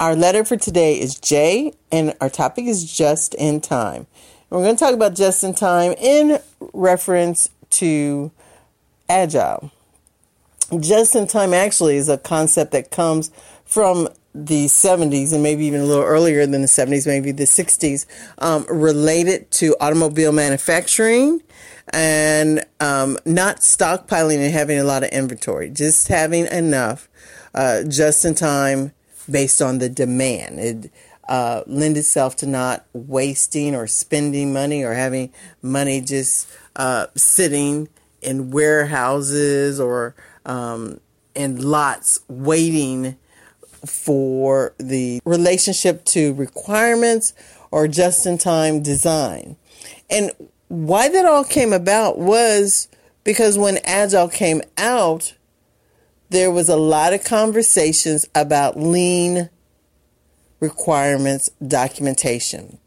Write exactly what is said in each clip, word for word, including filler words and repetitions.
Our letter for today is J, and our topic is just in time. And we're going to talk about just in time in reference to agile. Just in time actually is a concept that comes from the seventies, and maybe even a little earlier than the seventies, maybe the sixties, um, related to automobile manufacturing and um, not stockpiling and having a lot of inventory, just having enough uh, just in time based on the demand. It uh, lends itself to not wasting or spending money or having money just uh, sitting in warehouses or um, in lots waiting for the relationship to requirements or just-in-time design. And why that all came about was because when Agile came out, there was a lot of conversations about lean requirements documentation.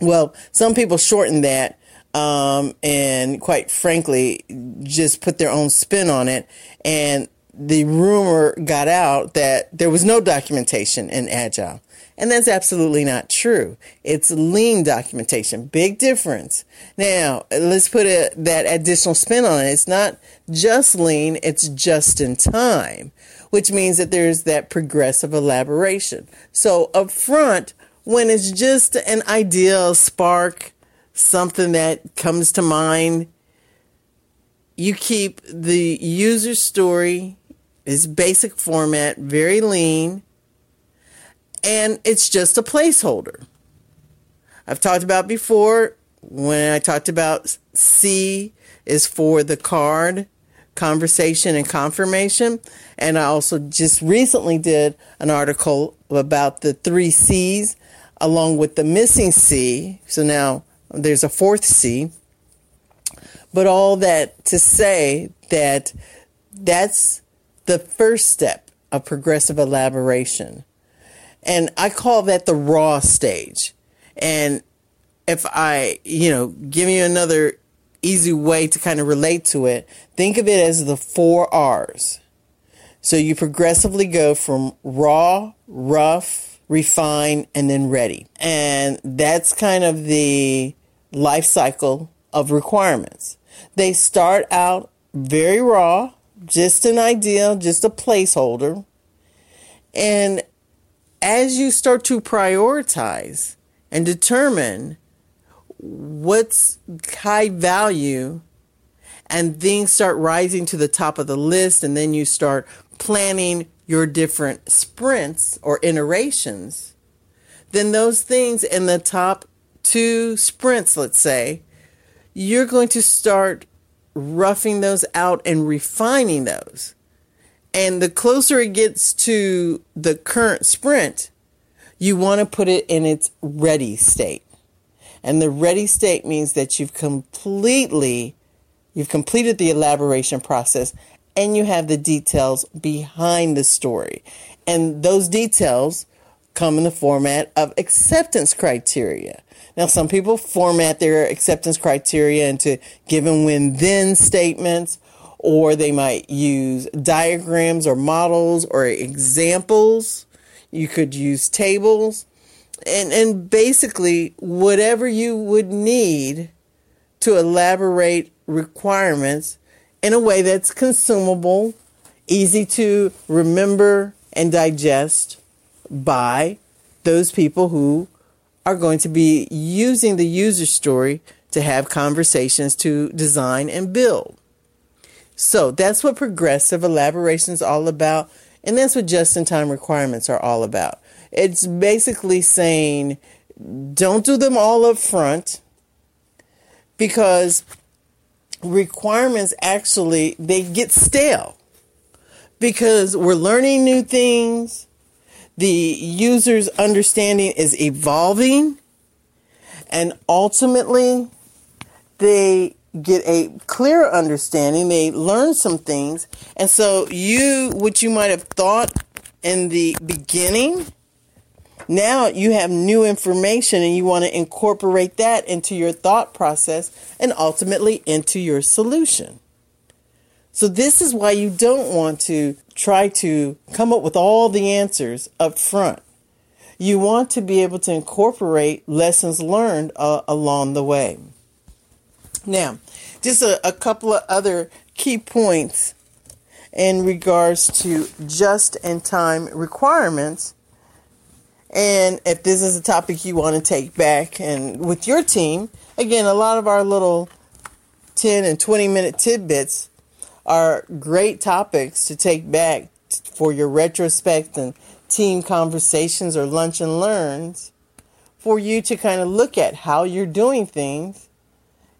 Well, some people shortened that um, and quite frankly just put their own spin on it, and the rumor got out that there was no documentation in Agile. And that's absolutely not true. It's lean documentation. Big difference. Now, let's put a, that additional spin on it. It's not just lean, it's just in time, which means that there's that progressive elaboration. So up front, when it's just an idea, a spark, something that comes to mind, you keep the user story, its basic format, very lean, and it's just a placeholder. I've talked about before when I talked about C is for the card, conversation, and confirmation. And I also just recently did an article about the three C's along with the missing C. So now there's a fourth C. But all that to say that that's the first step of progressive elaboration. And I call that the raw stage. And if I, you know, give you another easy way to kind of relate to it, think of it as the four R's. So you progressively go from raw, rough, refined, and then ready. And that's kind of the life cycle of requirements. They start out very raw, just an idea, just a placeholder. And as you start to prioritize and determine what's high value, and things start rising to the top of the list, and then you start planning your different sprints or iterations, then those things in the top two sprints, let's say, you're going to start roughing those out and refining those. And the closer it gets to the current sprint, you want to put it in its ready state. And the ready state means that you've completely, you've completed the elaboration process and you have the details behind the story. And those details come in the format of acceptance criteria. Now, some people format their acceptance criteria into given, when, then statements. Or they might use diagrams or models or examples. You could use tables. And, and basically, whatever you would need to elaborate requirements in a way that's consumable, easy to remember and digest by those people who are going to be using the user story to have conversations, to design and build. So that's what progressive elaboration is all about. And that's what just-in-time requirements are all about. It's basically saying, don't do them all up front, because requirements actually, they get stale because we're learning new things. The user's understanding is evolving, and ultimately they get a clearer understanding. They learn some things. And so you, what you might have thought in the beginning, now you have new information and you want to incorporate that into your thought process and ultimately into your solution. So this is why you don't want to try to come up with all the answers up front. you want to be able to incorporate lessons learned uh, along the way. Now, just a, a couple of other key points in regards to just in time requirements. And if this is a topic you want to take back and with your team, again, a lot of our little ten and twenty minute tidbits are great topics to take back for your retrospect and team conversations or lunch and learns, for you to kind of look at how you're doing things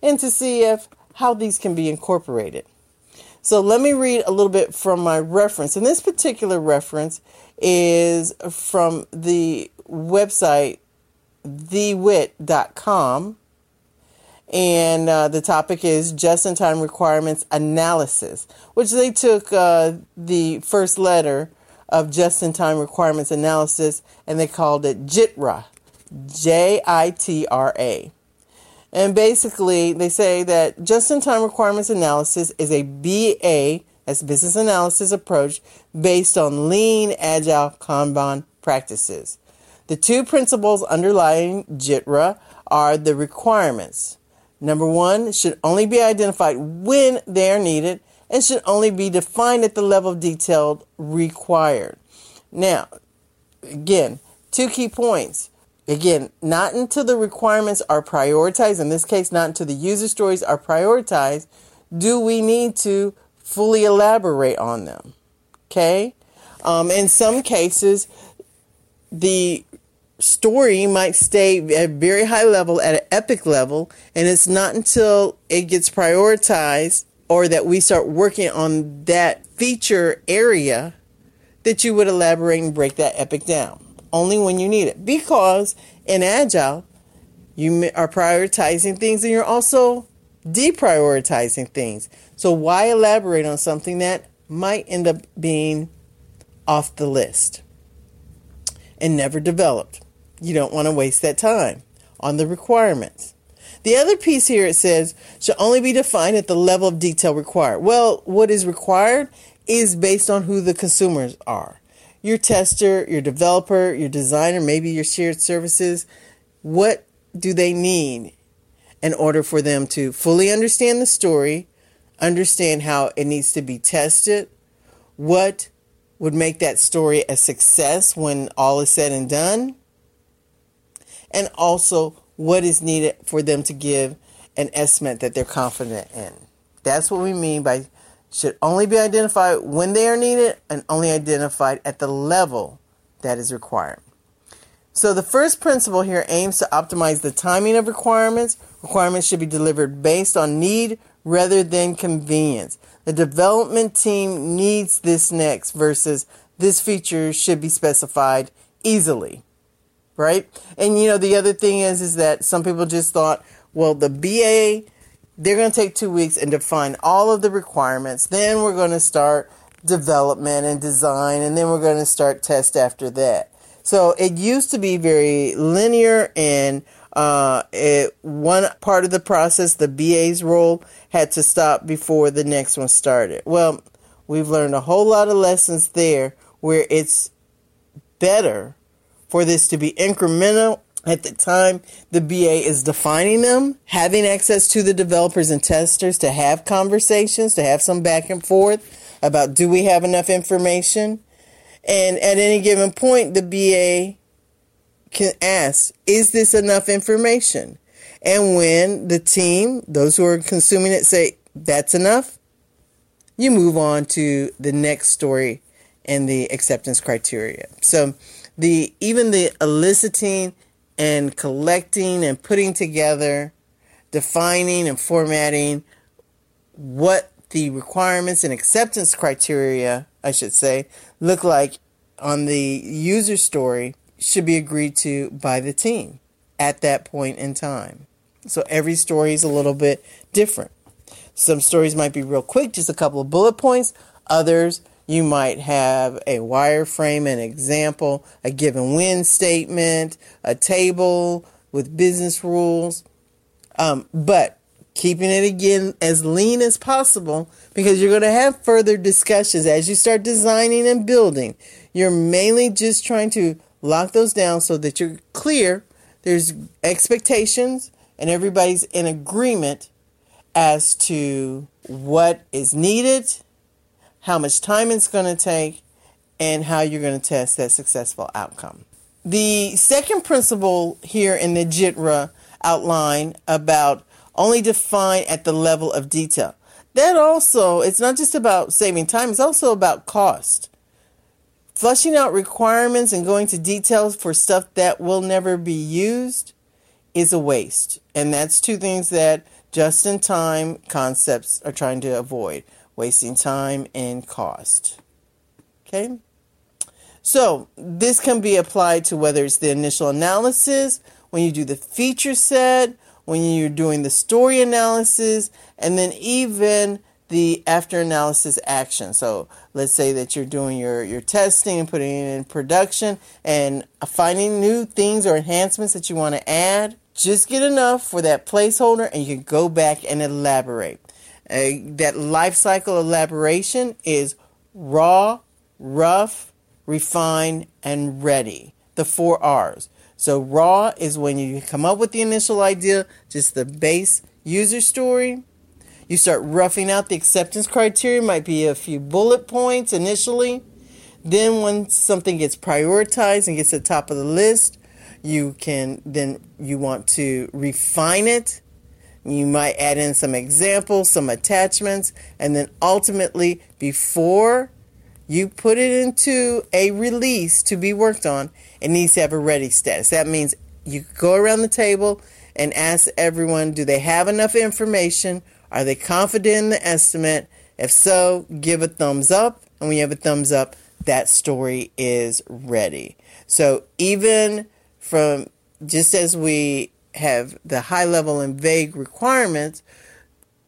and to see if how these can be incorporated. So let me read a little bit from my reference. And this particular reference is from the website the witt dot com. And uh, the topic is just-in-time requirements analysis, which they took uh, the first letter of just-in-time requirements analysis, and they called it JITRA, J I T R A. And basically, they say that just-in-time requirements analysis is a B A, that's business analysis approach, based on lean, agile, Kanban practices. The two principles underlying JITRA are the requirements. Number one, should only be identified when they are needed and should only be defined at the level of detail required. Now, again, two key points. Again, not until the requirements are prioritized, in this case, not until the user stories are prioritized, do we need to fully elaborate on them, okay? Um, in some cases, the story might stay at a very high level, at an epic level, and it's not until it gets prioritized or that we start working on that feature area that you would elaborate and break that epic down. Only when you need it. Because in Agile, you are prioritizing things and you're also deprioritizing things. So why elaborate on something that might end up being off the list and never developed? You don't want to waste that time on the requirements. The other piece here, it says, should only be defined at the level of detail required. Well, what is required is based on who the consumers are. Your tester, your developer, your designer, maybe your shared services. What do they need in order for them to fully understand the story, understand how it needs to be tested? What would make that story a success when all is said and done? And also, what is needed for them to give an estimate that they're confident in? That's what we mean by should only be identified when they are needed and only identified at the level that is required. So the first principle here aims to optimize the timing of requirements. Requirements should be delivered based on need rather than convenience. The development team needs this next versus this feature should be specified easily, right? And, you know, the other thing is, is that some people just thought, well, the B A, they're going to take two weeks and define all of the requirements. Then we're going to start development and design, and then we're going to start test after that. So it used to be very linear, and uh, it, one part of the process, the B A's role, had to stop before the next one started. Well, we've learned a whole lot of lessons there where it's better for this to be incremental. At the time the B A is defining them, having access to the developers and testers to have conversations, to have some back and forth about do we have enough information. And at any given point, the B A can ask, is this enough information? And when the team, those who are consuming it, say that's enough, you move on to the next story and the acceptance criteria. So the even the eliciting and collecting and putting together, defining and formatting what the requirements and acceptance criteria, I should say, look like on the user story should be agreed to by the team at that point in time. So every story is a little bit different. Some stories might be real quick, just a couple of bullet points. Others, you might have a wireframe, an example, a given win statement, a table with business rules. Um, but keeping it, again, as lean as possible, because you're going to have further discussions as you start designing and building. You're mainly just trying to Lock those down so that you're clear. There's expectations and everybody's in agreement as to what is needed, how much time it's going to take, and how you're going to test that successful outcome. The second principle here in the JITRA outline about only define at the level of detail. That also, it's not just about saving time, it's also about cost. Flushing out requirements and going to details for stuff that will never be used is a waste. And that's two things that just-in-time concepts are trying to avoid, wasting time and cost. Okay? So this can be applied to whether it's the initial analysis, when you do the feature set, when you're doing the story analysis, and then even the after analysis action. So let's say that you're doing your, your testing and putting it in production and finding new things or enhancements that you want to add. Just get enough for that placeholder and you can go back and elaborate. Uh, that life cycle elaboration is raw, rough, refine, and ready. The four R's. So raw is when you come up with the initial idea, just the base user story. You start roughing out the acceptance criteria, might be a few bullet points initially. Then when something gets prioritized and gets to the top of the list, you can then you want to refine it. You might add in some examples, some attachments, and then ultimately before you put it into a release to be worked on, it needs to have a ready status. That means you go around the table and ask everyone, do they have enough information? Are they confident in the estimate? If so, give a thumbs up. And when you have a thumbs up, that story is ready. So even from just as we have the high level and vague requirements,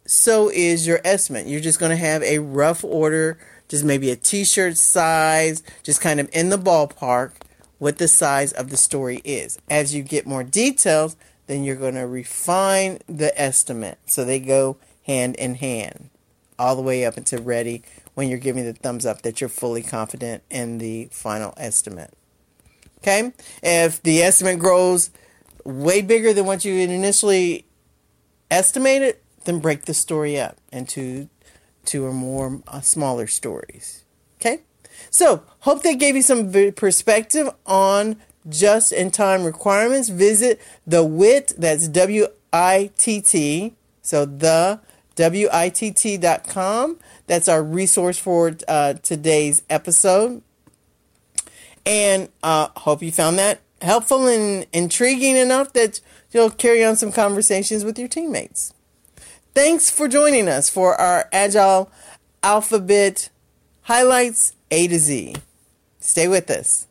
so is your estimate. You're just going to have a rough order, just maybe a t-shirt size, just kind of in the ballpark what the size of the story is. As you get more details, then you're going to refine the estimate. So they go hand in hand all the way up until ready when you're giving the thumbs up that you're fully confident in the final estimate. Okay? If the estimate grows way bigger than what you initially estimated, then break the story up into two or more uh, smaller stories. Okay? So, hope that gave you some perspective on just-in-time requirements. Visit the WITT, that's W I T T, so the W I T T dot com. That's our resource for uh, today's episode. And uh, hope you found that helpful and intriguing enough that you'll carry on some conversations with your teammates. Thanks for joining us for our Agile Alphabet Highlights A to Z. Stay with us.